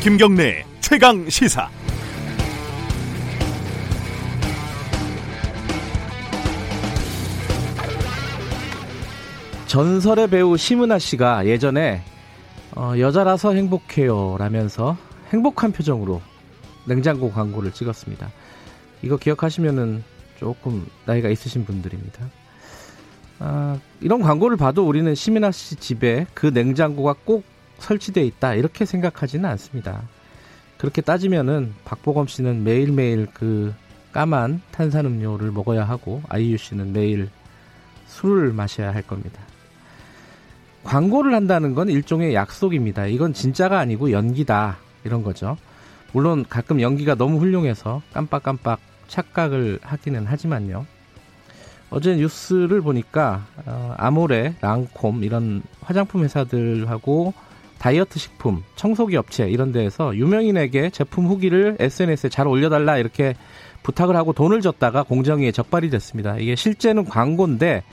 김경래 최강 시사. 전설의 배우 심은하 씨가 예전에 여자라서 행복해요 라면서 행복한 표정으로 냉장고 광고를 찍었습니다. 이거 기억하시면은 조금 나이가 있으신 분들입니다. 이런 광고를 봐도 우리는 심은하 씨 집에 그 냉장고가 꼭 설치되어 있다 이렇게 생각하지는 않습니다. 그렇게 따지면은 박보검 씨는 매일매일 그 까만 탄산음료를 먹어야 하고 아이유 씨는 매일 술을 마셔야 할 겁니다. 광고를 한다는 건 일종의 약속입니다. 이건 진짜가 아니고 연기다 이런 거죠. 물론 가끔 연기가 너무 훌륭해서 깜빡깜빡 착각을 하기는 하지만요. 어제 뉴스를 보니까 아모레, 랑콤 이런 화장품 회사들하고 다이어트 식품, 청소기 업체 이런 데에서 유명인에게 제품 후기를 SNS에 잘 올려달라 이렇게 부탁을 하고 돈을 줬다가 공정위에 적발이 됐습니다. 이게 실제는 광고인데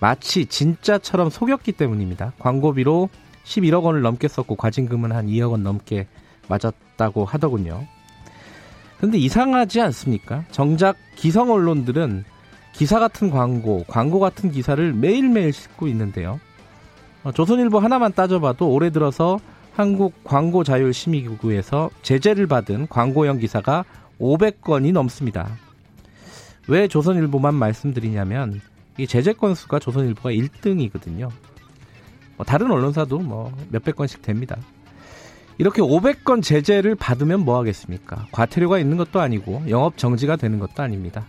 마치 진짜처럼 속였기 때문입니다. 광고비로 11억 원을 넘게 썼고 과징금은 한 2억 원 넘게 맞았다고 하더군요. 근데 이상하지 않습니까? 정작 기성 언론들은 기사 같은 광고, 광고 같은 기사를 매일매일 싣고 있는데요. 조선일보 하나만 따져봐도 올해 들어서 한국광고자율심의기구에서 제재를 받은 광고형 기사가 500건이 넘습니다. 왜 조선일보만 말씀드리냐면 이 제재 건수가 조선일보가 1등이거든요. 다른 언론사도 몇백 건씩 됩니다. 이렇게 500건 제재를 받으면 뭐 하겠습니까? 과태료가 있는 것도 아니고 영업 정지가 되는 것도 아닙니다.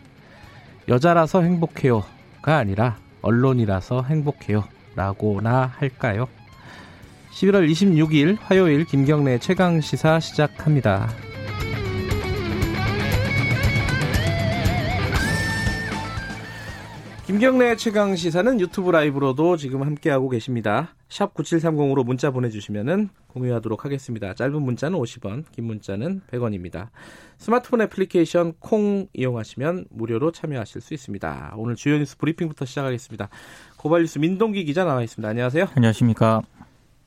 여자라서 행복해요가 아니라 언론이라서 행복해요 라고나 할까요? 11월 26일 화요일 김경래 최강시사 시작합니다. 김경래 최강시사는 유튜브 라이브로도 지금 함께하고 계십니다. 샵 9730으로 문자 보내주시면 공유하도록 하겠습니다. 짧은 문자는 50원, 긴 문자는 100원입니다. 스마트폰 애플리케이션 콩 이용하시면 무료로 참여하실 수 있습니다. 오늘 주요 뉴스 브리핑부터 시작하겠습니다. 고발뉴스 민동기 기자 나와 있습니다. 안녕하세요. 안녕하십니까.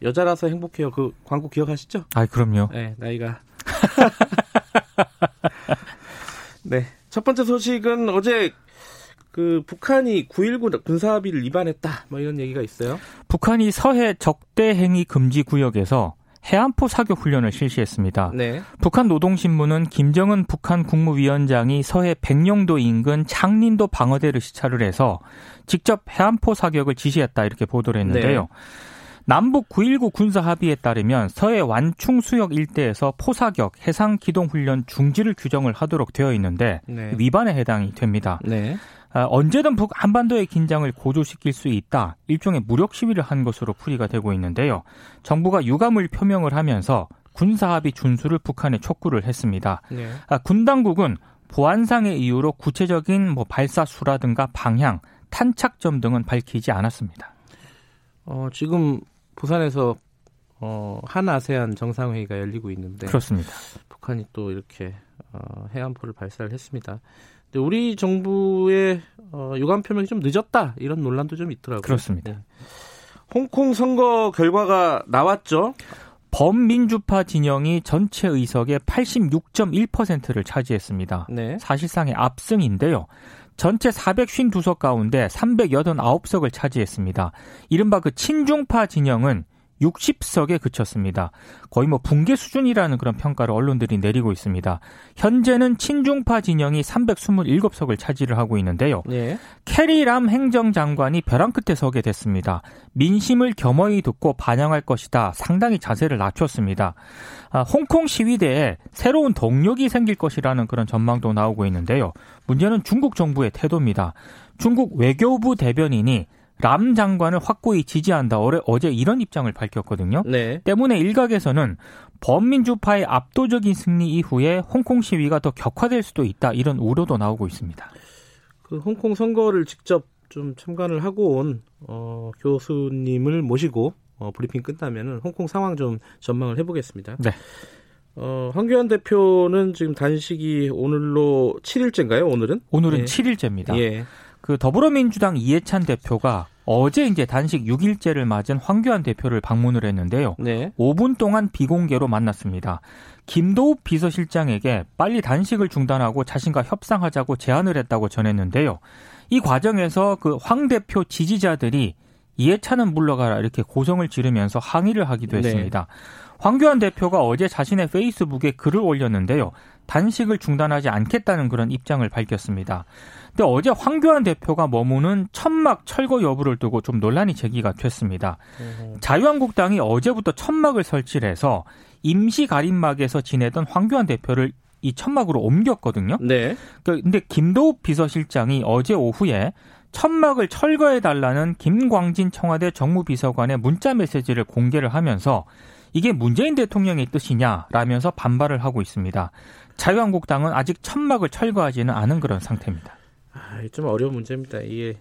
여자라서 행복해요. 그 광고 기억하시죠? 아, 그럼요. 네, 나이가. 네, 첫 번째 소식은 어제 그 북한이 9.19 군사합의를 위반했다 이런 얘기가 있어요. 북한이 서해 적대행위 금지 구역에서 해안포 사격 훈련을 실시했습니다. 네. 북한 노동신문은 김정은 북한 국무위원장이 서해 백령도 인근 창린도 방어대를 시찰을 해서 직접 해안포 사격을 지시했다 이렇게 보도를 했는데요. 네. 남북 9.19 군사합의에 따르면 서해 완충수역 일대에서 포사격, 해상기동훈련 중지를 규정을 하도록 되어 있는데 네. 위반에 해당이 됩니다. 네. 언제든 북 한반도의 긴장을 고조시킬 수 있다. 일종의 무력 시위를 한 것으로 풀이가 되고 있는데요. 정부가 유감을 표명을 하면서 군사합의 준수를 북한에 촉구를 했습니다. 네. 군 당국은 보안상의 이유로 구체적인 발사수라든가 방향, 탄착점 등은 밝히지 않았습니다. 지금 부산에서 한아세안 정상회의가 열리고 있는데 그렇습니다. 북한이 또 이렇게 해안포를 발사를 했습니다. 우리 정부의 유감 표명이 좀 늦었다 이런 논란도 좀 있더라고요. 그렇습니다. 네. 홍콩 선거 결과가 나왔죠. 범민주파 진영이 전체 의석의 86.1%를 차지했습니다. 네. 사실상의 압승인데요. 전체 452석 가운데 389석을 차지했습니다. 이른바 그 친중파 진영은 60석에 그쳤습니다. 거의 붕괴 수준이라는 그런 평가를 언론들이 내리고 있습니다. 현재는 친중파 진영이 327석을 차지를 하고 있는데요. 네. 캐리람 행정장관이 벼랑 끝에 서게 됐습니다. 민심을 겸허히 듣고 반영할 것이다. 상당히 자세를 낮췄습니다. 홍콩 시위대에 새로운 동력이 생길 것이라는 그런 전망도 나오고 있는데요. 문제는 중국 정부의 태도입니다. 중국 외교부 대변인이 람 장관을 확고히 지지한다. 어제 이런 입장을 밝혔거든요. 네. 때문에 일각에서는 범민주파의 압도적인 승리 이후에 홍콩 시위가 더 격화될 수도 있다. 이런 우려도 나오고 있습니다. 그 홍콩 선거를 직접 좀 참관을 하고 온 교수님을 모시고 브리핑 끝나면은 홍콩 상황 좀 전망을 해보겠습니다. 네. 황교안 대표는 지금 단식이 오늘로 7일째인가요? 오늘은 네. 7일째입니다. 예. 그 더불어민주당 이해찬 대표가 어제 이제 단식 6일째를 맞은 황교안 대표를 방문을 했는데요. 네. 5분 동안 비공개로 만났습니다. 김도읍 비서실장에게 빨리 단식을 중단하고 자신과 협상하자고 제안을 했다고 전했는데요. 이 과정에서 그 황 대표 지지자들이 이해찬은 물러가라 이렇게 고성을 지르면서 항의를 하기도 했습니다. 네. 황교안 대표가 어제 자신의 페이스북에 글을 올렸는데요. 단식을 중단하지 않겠다는 그런 입장을 밝혔습니다. 근데 어제 황교안 대표가 머무는 천막 철거 여부를 두고 좀 논란이 제기가 됐습니다. 자유한국당이 어제부터 천막을 설치를 해서 임시 가림막에서 지내던 황교안 대표를 이 천막으로 옮겼거든요. 네. 근데 김도읍 비서실장이 어제 오후에 천막을 철거해달라는 김광진 청와대 정무비서관의 문자 메시지를 공개를 하면서 이게 문재인 대통령의 뜻이냐라면서 반발을 하고 있습니다. 자유한국당은 아직 천막을 철거하지는 않은 그런 상태입니다. 좀 어려운 문제입니다. 이게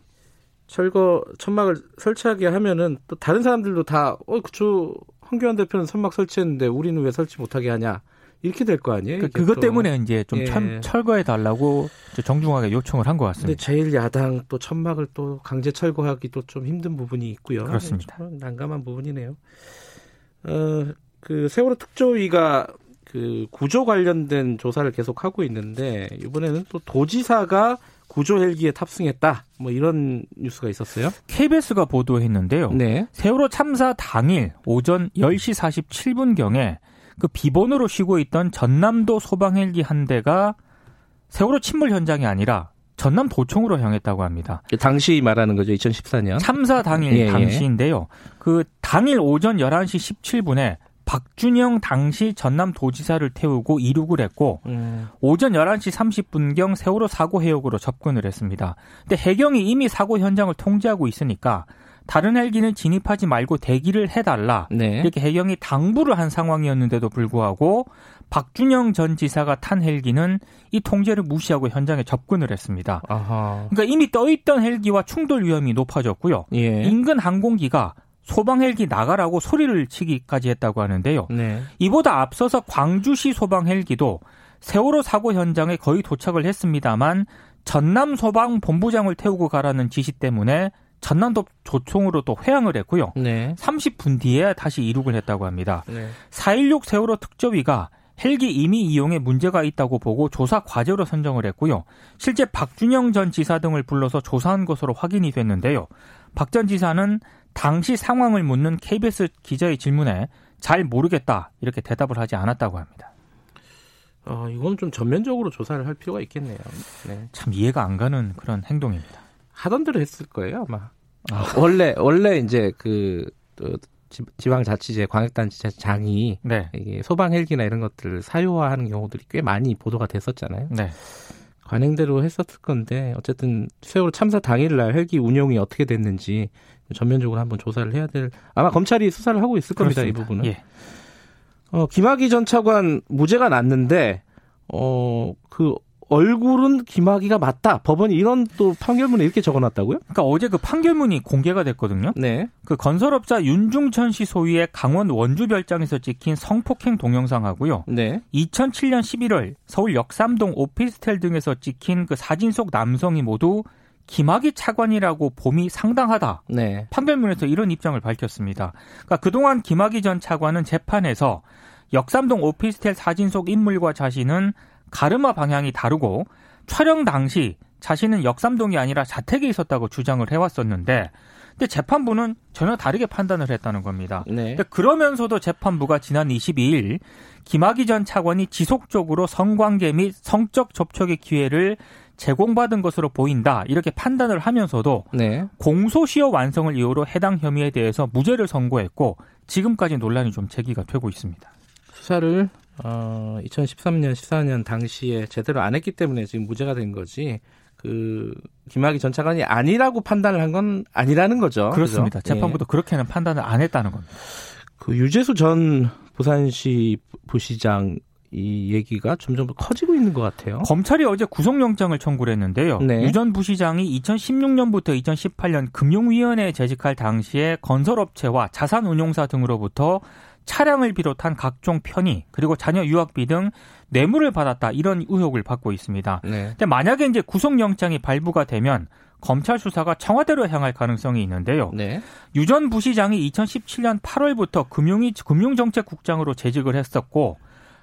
천막을 설치하게 하면은 또 다른 사람들도 다 그쵸, 황교안 대표는 천막 설치했는데 우리는 왜 설치 못하게 하냐 이렇게 될 거 아니에요? 그것 때문에 이제 좀 철거해 달라고 정중하게 요청을 한 것 같습니다. 근데 제1야당 또 천막을 또 강제 철거하기도 좀 힘든 부분이 있고요. 그렇습니다. 난감한 부분이네요. 그 세월호 특조위가 그 구조 관련된 조사를 계속 하고 있는데 이번에는 또 도지사가 구조 헬기에 탑승했다. 뭐 이런 뉴스가 있었어요. KBS가 보도했는데요. 네. 세월호 참사 당일 오전 10시 47분경에 그 비본으로 쉬고 있던 전남도 소방헬기 한 대가 세월호 침몰 현장이 아니라 전남 도청으로 향했다고 합니다. 당시 말하는 거죠. 2014년. 참사 당일 당시인데요. 그 당일 오전 11시 17분에 박준영 당시 전남도지사를 태우고 이륙을 했고 오전 11시 30분경 세월호 사고 해역으로 접근을 했습니다. 근데 해경이 이미 사고 현장을 통제하고 있으니까 다른 헬기는 진입하지 말고 대기를 해달라. 네. 이렇게 해경이 당부를 한 상황이었는데도 불구하고 박준영 전 지사가 탄 헬기는 이 통제를 무시하고 현장에 접근을 했습니다. 아하. 그러니까 이미 떠있던 헬기와 충돌 위험이 높아졌고요. 예. 인근 항공기가 소방헬기 나가라고 소리를 치기까지 했다고 하는데요. 네. 이보다 앞서서 광주시 소방헬기도 세월호 사고 현장에 거의 도착을 했습니다만 전남 소방본부장을 태우고 가라는 지시 때문에 전남도 조총으로 또 회항을 했고요. 네. 30분 뒤에 다시 이륙을 했다고 합니다. 네. 4.16 세월호 특조위가 헬기 임의 이용에 문제가 있다고 보고 조사 과제로 선정을 했고요. 실제 박준영 전 지사 등을 불러서 조사한 것으로 확인이 됐는데요. 박 전 지사는 당시 상황을 묻는 KBS 기자의 질문에 잘 모르겠다 이렇게 대답을 하지 않았다고 합니다. 이건 좀 전면적으로 조사를 할 필요가 있겠네요. 네. 참 이해가 안 가는 그런 행동입니다. 하던 대로 했을 거예요, 아마. 원래 이제 그 지방자치제, 광역단체장이 네. 이게 소방헬기나 이런 것들을 사유화하는 경우들이 꽤 많이 보도가 됐었잖아요. 네. 관행대로 했었을 건데 어쨌든 세월호 참사 당일날 헬기 운용이 어떻게 됐는지 전면적으로 한번 조사를 해야 될. 아마 검찰이 수사를 하고 있을 겁니다. 그렇습니다. 이 부분은. 예. 김학의 전 차관 무죄가 났는데 그 얼굴은 김학의가 맞다. 법원이 이런 또 판결문에 이렇게 적어놨다고요? 그러니까 어제 그 판결문이 공개가 됐거든요. 네. 그 건설업자 윤중천 씨 소유의 강원 원주별장에서 찍힌 성폭행 동영상하고요. 네. 2007년 11월 서울 역삼동 오피스텔 등에서 찍힌 그 사진 속 남성이 모두 김학의 차관이라고 봄이 상당하다. 네. 판결문에서 이런 입장을 밝혔습니다. 그러니까 그동안 김학의 전 차관은 재판에서 역삼동 오피스텔 사진 속 인물과 자신은 가르마 방향이 다르고 촬영 당시 자신은 역삼동이 아니라 자택에 있었다고 주장을 해왔었는데 근데 재판부는 전혀 다르게 판단을 했다는 겁니다. 네. 근데 그러면서도 재판부가 지난 22일 김학의 전 차관이 지속적으로 성관계 및 성적 접촉의 기회를 제공받은 것으로 보인다 이렇게 판단을 하면서도 네. 공소시효 완성을 이유로 해당 혐의에 대해서 무죄를 선고했고 지금까지 논란이 좀 제기가 되고 있습니다. 수사를 2013년, 14년 당시에 제대로 안 했기 때문에 지금 무죄가 된 거지 그 김학의 전 차관이 아니라고 판단을 한 건 아니라는 거죠. 그렇습니다. 그죠? 재판부도 예. 그렇게는 판단을 안 했다는 겁니다. 그 유재수 전 부산시 부시장 이 얘기가 점점 더 커지고 있는 것 같아요. 검찰이 어제 구속영장을 청구를 했는데요. 네. 유 전 부시장이 2016년부터 2018년 금융위원회에 재직할 당시에 건설업체와 자산운용사 등으로부터 차량을 비롯한 각종 편의 그리고 자녀 유학비 등 뇌물을 받았다 이런 의혹을 받고 있습니다. 네. 근데 만약에 이제 구속영장이 발부가 되면 검찰 수사가 청와대로 향할 가능성이 있는데요. 네. 유 전 부시장이 2017년 8월부터 금융정책국장으로 재직을 했었고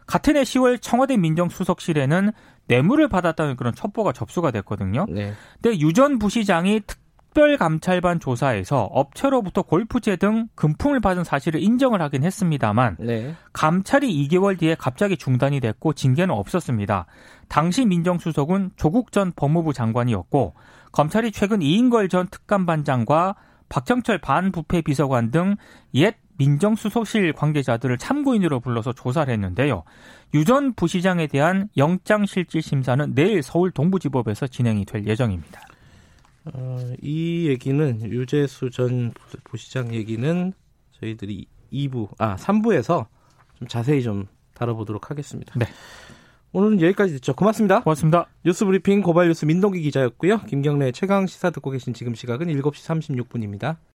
같은 해 10월 청와대 민정수석실에는 뇌물을 받았다는 그런 첩보가 접수가 됐거든요. 네. 근데 유 전 부시장이 특별감찰반 조사에서 업체로부터 골프채 등 금품을 받은 사실을 인정을 하긴 했습니다만 네. 감찰이 2개월 뒤에 갑자기 중단이 됐고 징계는 없었습니다. 당시 민정수석은 조국 전 법무부 장관이었고 검찰이 최근 이인걸 전 특감반장과 박정철 반부패 비서관 등 옛 민정수석실 관계자들을 참고인으로 불러서 조사를 했는데요. 유 전 부시장에 대한 영장실질심사는 내일 서울 동부지법에서 진행이 될 예정입니다. 이 얘기는 유재수 전 부시장 얘기는 저희들이 3부에서 좀 자세히 좀 다뤄보도록 하겠습니다. 네. 오늘은 여기까지 듣죠. 고맙습니다. 고맙습니다. 뉴스브리핑 고발뉴스 민동기 기자였고요. 김경래 최강 시사 듣고 계신 지금 시각은 7시 36분입니다.